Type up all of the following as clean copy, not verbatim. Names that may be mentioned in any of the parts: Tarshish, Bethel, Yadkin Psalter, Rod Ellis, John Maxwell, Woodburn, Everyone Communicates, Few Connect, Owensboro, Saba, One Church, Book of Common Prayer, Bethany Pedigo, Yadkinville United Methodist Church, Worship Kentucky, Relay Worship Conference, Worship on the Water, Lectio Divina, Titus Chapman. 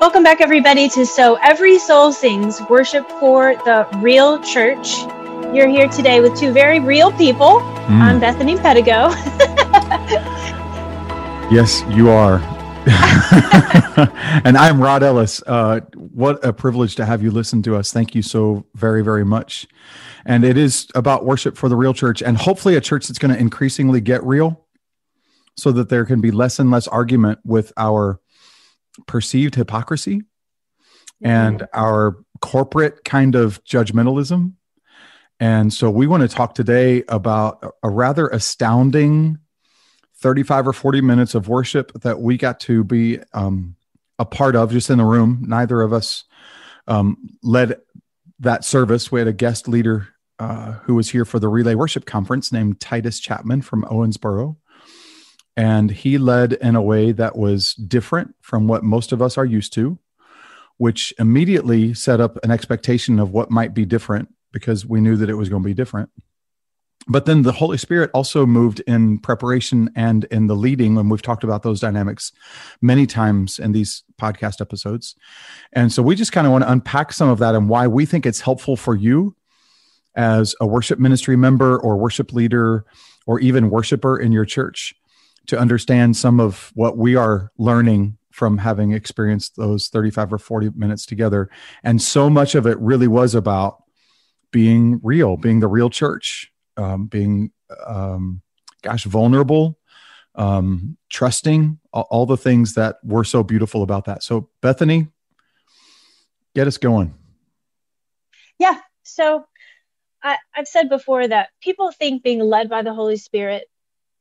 Welcome back, everybody, to So Every Soul Sings, Worship for the Real Church. You're here today with two very real people. I'm Bethany Pedigo. Yes, you are. And I'm Rod Ellis. What a privilege to have you listen to us. Thank you so very, very much. And it is about worship for the real church, and hopefully a church that's going to increasingly get real so that there can be less and less argument with our perceived hypocrisy and our corporate kind of judgmentalism. And so we want to talk today about a rather astounding 35 or 40 minutes of worship that we got to be a part of just in the room. Neither of us led that service. We had a guest leader who was here for the Relay Worship Conference named Titus Chapman from Owensboro. And he led in a way that was different from what most of us are used to, which immediately set up an expectation of what might be different because we knew that it was going to be different. But then the Holy Spirit also moved in preparation and in the leading, and we've talked about those dynamics many times in these podcast episodes. And so we just kind of want to unpack some of that and why we think it's helpful for you as a worship ministry member or worship leader or even worshiper in your church to understand some of what we are learning from having experienced those 35 or 40 minutes together. And so much of it really was about being real, being the real church, being, vulnerable, trusting, all the things that were so beautiful about that. So Bethany, get us going. Yeah. So I've said before that people think being led by the Holy Spirit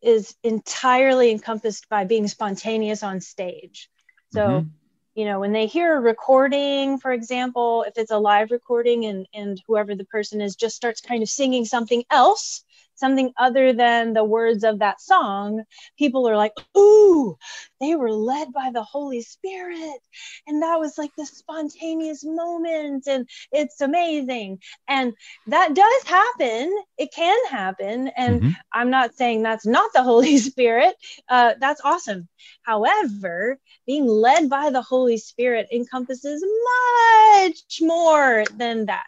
is entirely encompassed by being spontaneous on stage. So, you know, when they hear a recording, for example, if it's a live recording and whoever the person is just starts kind of singing something else, something other than the words of that song, people are like, ooh, they were led by the Holy Spirit. And that was like this spontaneous moment. And it's amazing. And that does happen. It can happen. And I'm not saying that's not the Holy Spirit. That's awesome. However, being led by the Holy Spirit encompasses much more than that.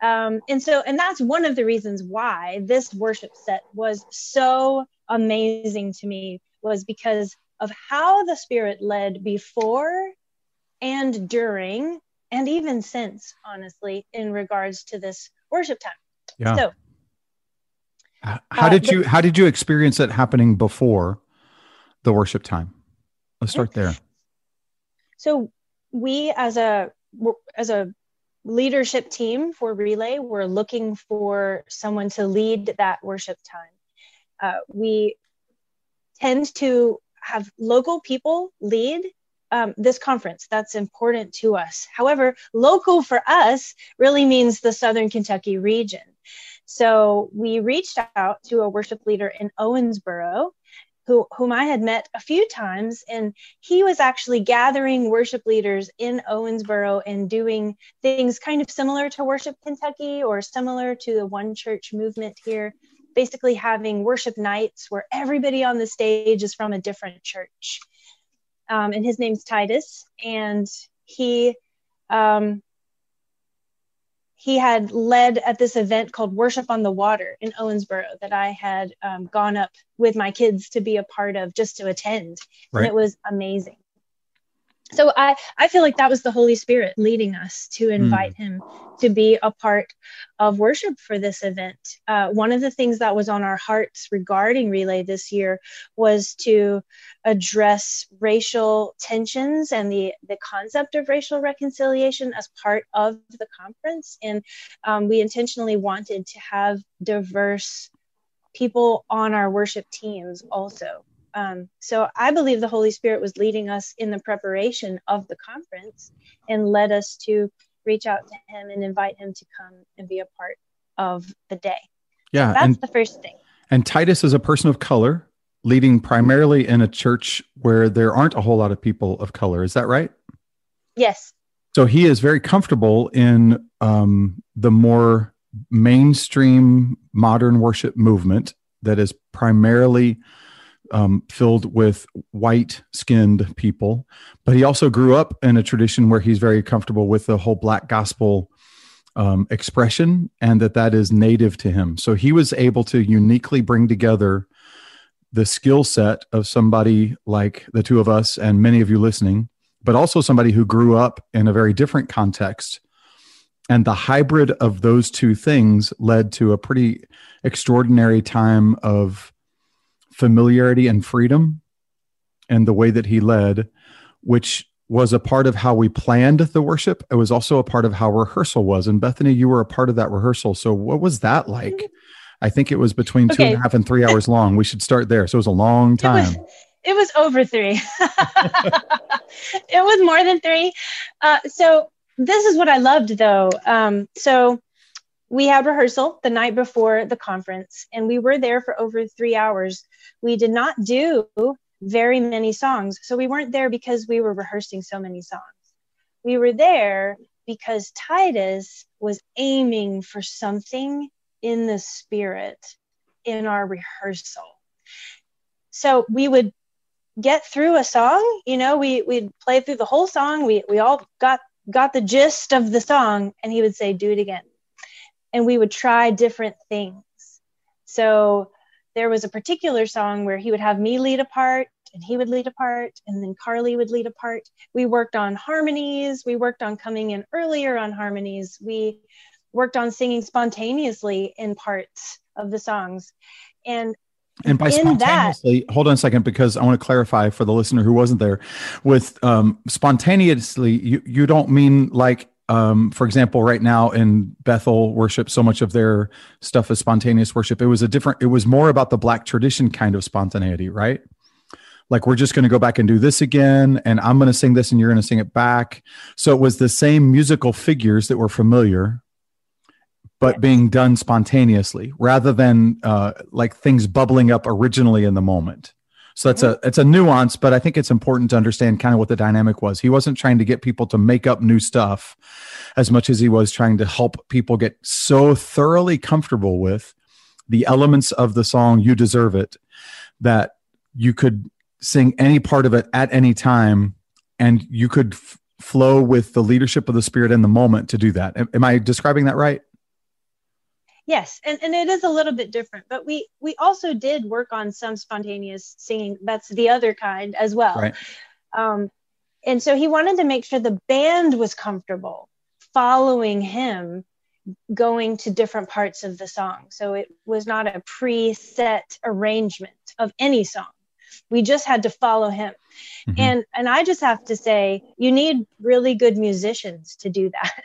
And that's one of the reasons why this worship set was so amazing to me, was because of how the Spirit led before and during and even since, honestly, in regards to this worship time. Yeah. So, how did you experience it happening before the worship time? Let's start there. So we as a leadership team for Relay, we're looking for someone to lead that worship time. We tend to have local people lead this conference. That's important to us. However, local for us really means the Southern Kentucky region. So we reached out to a worship leader in Owensboro whom I had met a few times, and he was actually gathering worship leaders in Owensboro and doing things kind of similar to Worship Kentucky or similar to the One Church movement here, basically having worship nights where everybody on the stage is from a different church. And his name's Titus, and he had led at this event called Worship on the Water in Owensboro that I had gone up with my kids to be a part of, just to attend. Right. And it was amazing. So I feel like that was the Holy Spirit leading us to invite him to be a part of worship for this event. One of the things that was on our hearts regarding Relay this year was to address racial tensions and the concept of racial reconciliation as part of the conference. And we intentionally wanted to have diverse people on our worship teams also. So I believe the Holy Spirit was leading us in the preparation of the conference and led us to reach out to him and invite him to come and be a part of the day. Yeah. So that's the first thing. And Titus is a person of color leading primarily in a church where there aren't a whole lot of people of color. Is that right? Yes. So he is very comfortable in the more mainstream modern worship movement that is primarily filled with white-skinned people, but he also grew up in a tradition where he's very comfortable with the whole Black gospel expression, and that is native to him. So he was able to uniquely bring together the skill set of somebody like the two of us and many of you listening, but also somebody who grew up in a very different context. And the hybrid of those two things led to a pretty extraordinary time of familiarity and freedom and the way that he led, which was a part of how we planned the worship. It was also a part of how rehearsal was. And Bethany, you were a part of that rehearsal. So what was that like? I think it was between 2.5 and 3 hours long. We should start there. So it was a long time. It was over 3. It was more than 3. So this is what I loved, though. So we had rehearsal the night before the conference, and we were there for over 3 hours. We did not do very many songs. So we weren't there because we were rehearsing so many songs. We were there because Titus was aiming for something in the spirit in our rehearsal. So we would get through a song, you know, we'd play through the whole song. We all got the gist of the song, and he would say, do it again. And we would try different things. So there was a particular song where he would have me lead a part, and he would lead a part, and then Carly would lead a part. We worked on harmonies. We worked on coming in earlier on harmonies. We worked on singing spontaneously in parts of the songs. And by spontaneously, hold on a second, because I want to clarify for the listener who wasn't there. With spontaneously, you don't mean like, for example, right now in Bethel worship, so much of their stuff is spontaneous worship. It was more about the Black tradition kind of spontaneity, right? Like, we're just going to go back and do this again, and I'm going to sing this and you're going to sing it back. So it was the same musical figures that were familiar, but being done spontaneously rather than like things bubbling up originally in the moment. So it's a nuance, but I think it's important to understand kind of what the dynamic was. He wasn't trying to get people to make up new stuff as much as he was trying to help people get so thoroughly comfortable with the elements of the song, You Deserve It, that you could sing any part of it at any time, and you could flow with the leadership of the Spirit in the moment to do that. Am I describing that right? Yes, and it is a little bit different, but we also did work on some spontaneous singing. That's the other kind as well. Right. And so he wanted to make sure the band was comfortable following him going to different parts of the song. So it was not a preset arrangement of any song. We just had to follow him. Mm-hmm. And I just have to say, you need really good musicians to do that.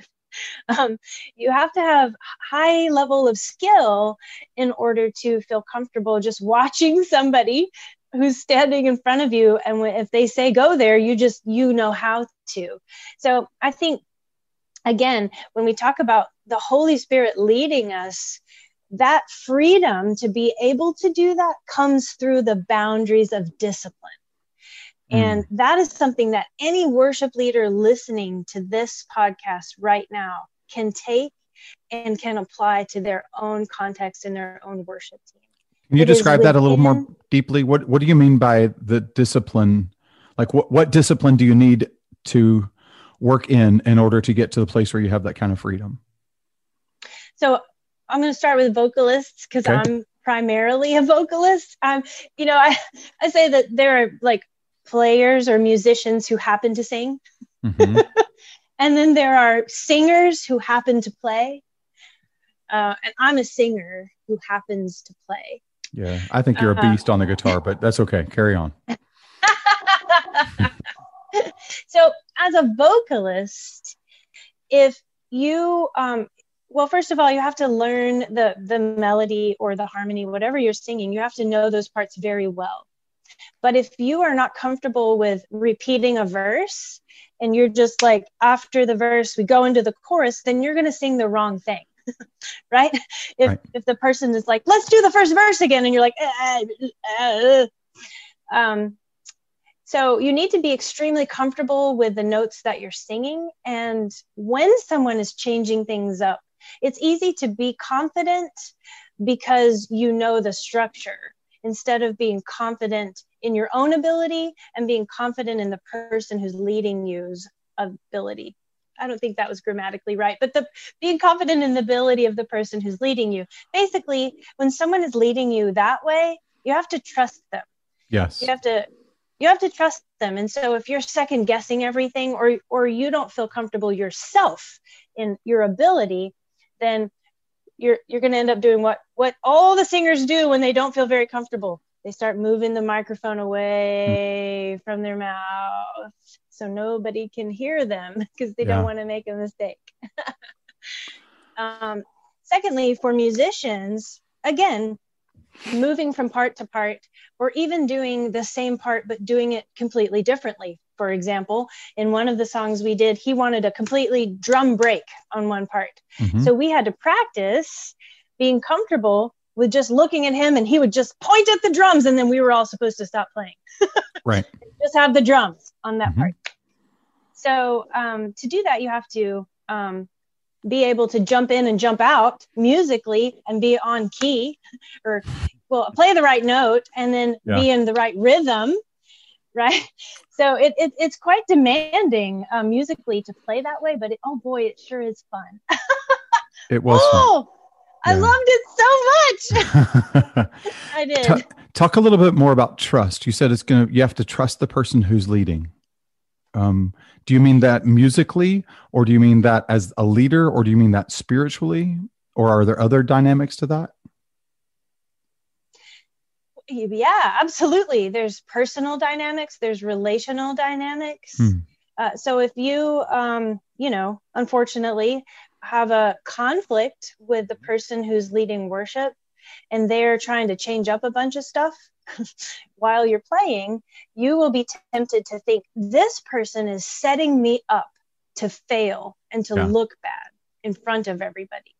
You have to have high level of skill in order to feel comfortable just watching somebody who's standing in front of you. And if they say go there, you know how to. So I think, again, when we talk about the Holy Spirit leading us, that freedom to be able to do that comes through the boundaries of discipline. And that is something that any worship leader listening to this podcast right now can take and can apply to their own context and their own worship team. Can you describe that a little more deeply? What do you mean by the discipline? Like, what discipline do you need to work in order to get to the place where you have that kind of freedom? So I'm going to start with vocalists, because I'm primarily a vocalist. You know, I say that there are like players or musicians who happen to sing. Mm-hmm. And then there are singers who happen to play. And I'm a singer who happens to play. Yeah, I think you're a beast on the guitar, but that's okay. Carry on. So as a vocalist, if you, well, first of all, you have to learn the melody or the harmony, whatever you're singing, you have to know those parts very well. But if you are not comfortable with repeating a verse, and you're just like, after the verse, we go into the chorus, then you're going to sing the wrong thing, right? If the person is like, let's do the first verse again, and you're like, So you need to be extremely comfortable with the notes that you're singing. And when someone is changing things up, it's easy to be confident because you know the structure. instead of being confident in your own ability and being confident in the person who's leading you's ability. I don't think that was grammatically right, but the being confident in the ability of the person who's leading you. Basically, when someone is leading you that way, you have to trust them. Yes. You have to trust them. And so if you're second guessing everything, or you don't feel comfortable yourself in your ability, then you're going to end up doing what all the singers do when they don't feel very comfortable. They start moving the microphone away from their mouth so nobody can hear them because they don't want to make a mistake. Secondly, for musicians, again, moving from part to part, or even doing the same part but doing it completely differently. For example, in one of the songs we did, he wanted a completely drum break on one part. Mm-hmm. So we had to practice being comfortable with just looking at him, and he would just point at the drums, and then we were all supposed to stop playing. Right. Just have the drums on that part. So to do that, you have to be able to jump in and jump out musically and be on key, or play the right note and then be in the right rhythm. Right. So it's quite demanding musically to play that way, but it sure is fun. It was fun. I loved it so much. I did. Talk a little bit more about trust. You said you have to trust the person who's leading. Do you mean that musically, or do you mean that as a leader, or do you mean that spiritually, or are there other dynamics to that? Yeah, absolutely. There's personal dynamics. There's relational dynamics. So if you, unfortunately have a conflict with the person who's leading worship and they're trying to change up a bunch of stuff while you're playing, you will be tempted to think, this person is setting me up to fail and to look bad in front of everybody,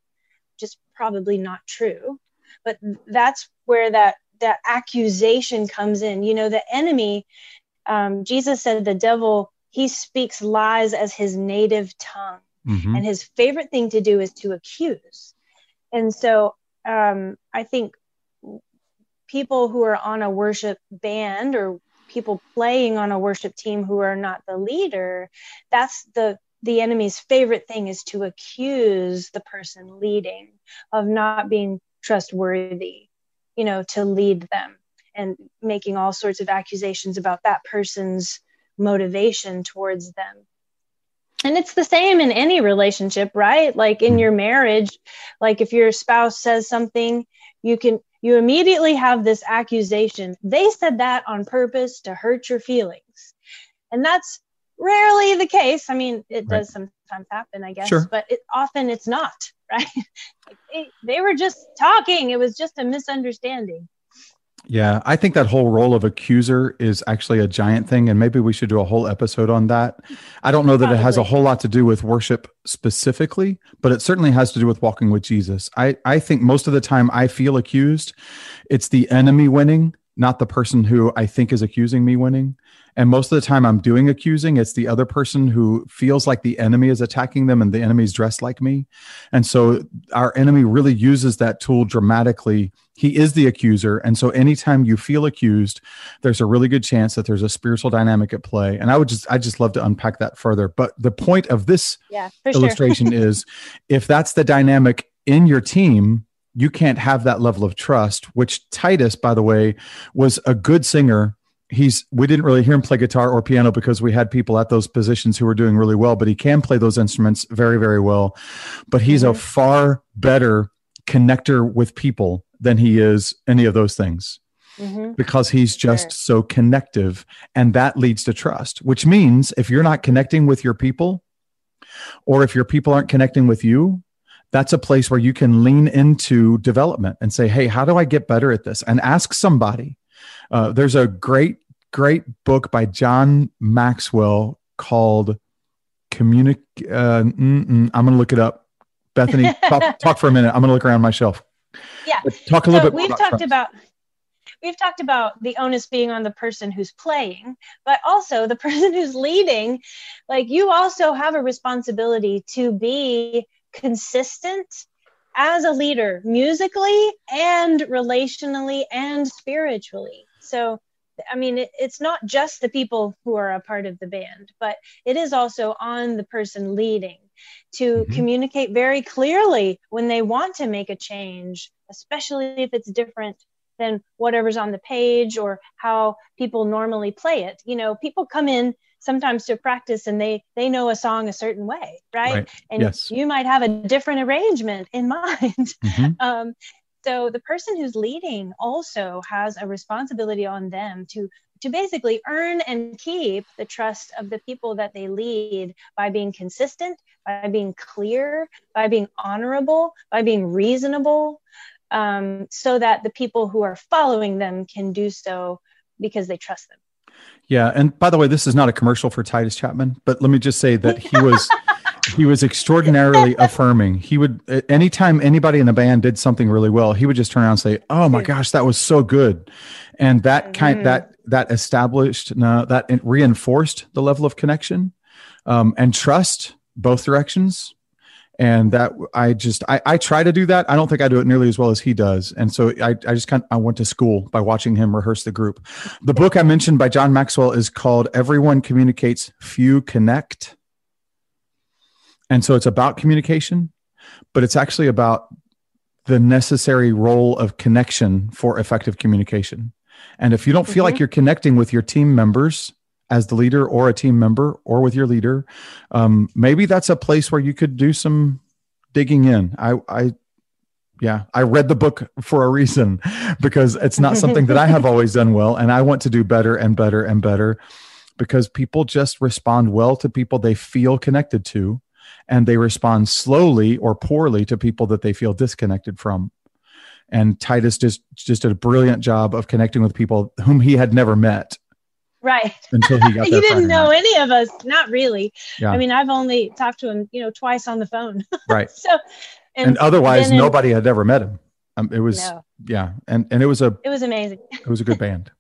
which is probably not true. But that's where that accusation comes in. You know, the enemy, Jesus said the devil, he speaks lies as his native tongue. Mm-hmm. And his favorite thing to do is to accuse. And so I think people who are on a worship band, or people playing on a worship team who are not the leader, that's the enemy's favorite thing, is to accuse the person leading of not being trustworthy, to lead them, and making all sorts of accusations about that person's motivation towards them. And it's the same in any relationship, right? Like in your marriage, like if your spouse says something, you immediately have this accusation. They said that on purpose to hurt your feelings. And that's rarely the case. I mean, it does sometimes happen, I guess, but often it's not, right? Like they were just talking. It was just a misunderstanding. Yeah, I think that whole role of accuser is actually a giant thing, and maybe we should do a whole episode on that. I don't know that it has a whole lot to do with worship specifically, but it certainly has to do with walking with Jesus. I think most of the time I feel accused, it's the enemy winning, not the person who I think is accusing me winning. And most of the time I'm doing accusing, it's the other person who feels like the enemy is attacking them and the enemy's dressed like me. And so our enemy really uses that tool dramatically. He is the accuser. And so anytime you feel accused, there's a really good chance that there's a spiritual dynamic at play. And I just love to unpack that further. But the point of this illustration is, if that's the dynamic in your team, you can't have that level of trust, which Titus, by the way, was a good singer. We didn't really hear him play guitar or piano because we had people at those positions who were doing really well, but he can play those instruments very, very well. But he's a far better connector with people than he is any of those things, because he's just so connective, and that leads to trust, which means if you're not connecting with your people, or if your people aren't connecting with you, that's a place where you can lean into development and say, hey, how do I get better at this? And ask somebody. There's a great, great book by John Maxwell called I'm going to look it up. Bethany, talk for a minute. I'm going to look around my shelf. Yeah. Talk a little bit more about trust. We've talked about the onus being on the person who's playing, but also the person who's leading. Like, you also have a responsibility to be consistent as a leader, musically and relationally and spiritually. So, I mean, it's not just the people who are a part of the band, but it is also on the person leading to mm-hmm. communicate very clearly when they want to make a change, especially if it's different than whatever's on the page or how people normally play it. You know, people come in sometimes to practice and they know a song a certain way, right? And yes. you might have a different arrangement in mind. Mm-hmm. So the person who's leading also has a responsibility on them to basically earn and keep the trust of the people that they lead by being consistent, by being clear, by being honorable, by being reasonable, so that the people who are following them can do so because they trust them. Yeah. And by the way, this is not a commercial for Titus Chapman, but let me just say that he was extraordinarily affirming. He would, anytime anybody in the band did something really well, he would just turn around and say, "Oh my gosh, that was so good." And that kind, that established, that reinforced the level of connection, and trust both directions. And that I try to do that. I don't think I do it nearly as well as he does. And so I went to school by watching him rehearse the group. The book I mentioned by John Maxwell is called Everyone Communicates, Few Connect. And so it's about communication, but it's actually about the necessary role of connection for effective communication. And if you don't feel like you're connecting with your team members as the leader or a team member or with your leader, maybe that's a place where you could do some digging in. I read the book for a reason because it's not something that I have always done well. And I want to do better and better and better because people just respond well to people they feel connected to, and they respond slowly or poorly to people that they feel disconnected from. And Titus just did a brilliant job of connecting with people whom he had never met. Right. Until he got there. You didn't know any of us. Not really. Yeah. I mean, I've only talked to him, twice on the phone. Right. And otherwise nobody had ever met him. It was amazing. It was a good band.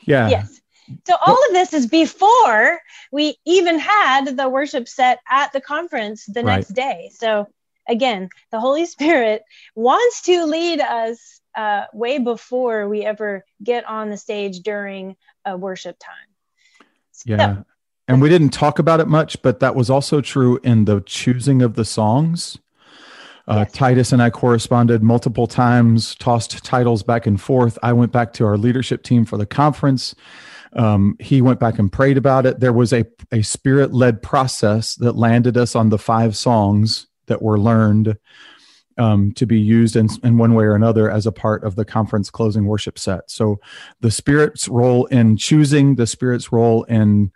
Yeah. Yes. So all of this is before we even had the worship set at the conference the next day. So again, the Holy Spirit wants to lead us way before we ever get on the stage during a worship time. Yeah. And we didn't talk about it much, but that was also true in the choosing of the songs. Yes. Titus and I corresponded multiple times, tossed titles back and forth. I went back to our leadership team for the conference. He went back and prayed about it. There was a Spirit-led process that landed us on the 5 songs that were learned to be used in one way or another as a part of the conference closing worship set. So the Spirit's role in choosing, the Spirit's role in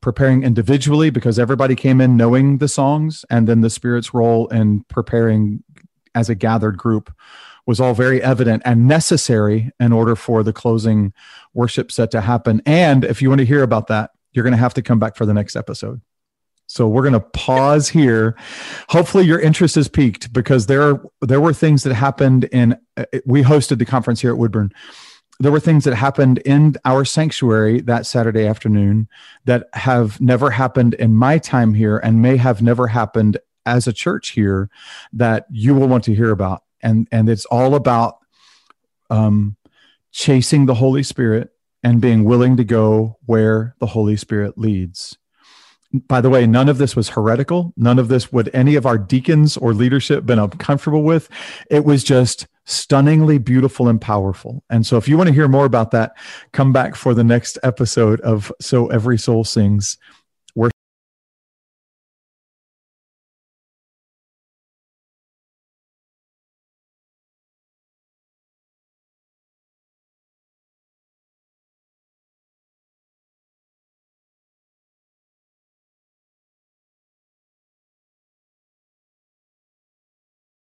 preparing individually, because everybody came in knowing the songs, and then the Spirit's role in preparing as a gathered group was all very evident and necessary in order for the closing worship set to happen. And if you want to hear about that, you're going to have to come back for the next episode. So we're going to pause here. Hopefully your interest is piqued because there were things that happened we hosted the conference here at Woodburn. There were things that happened in our sanctuary that Saturday afternoon that have never happened in my time here and may have never happened as a church here that you will want to hear about. And it's all about chasing the Holy Spirit and being willing to go where the Holy Spirit leads. By the way, none of this was heretical. None of this would any of our deacons or leadership been uncomfortable with. It was just stunningly beautiful and powerful. And so if you want to hear more about that, come back for the next episode of So Every Soul Sings.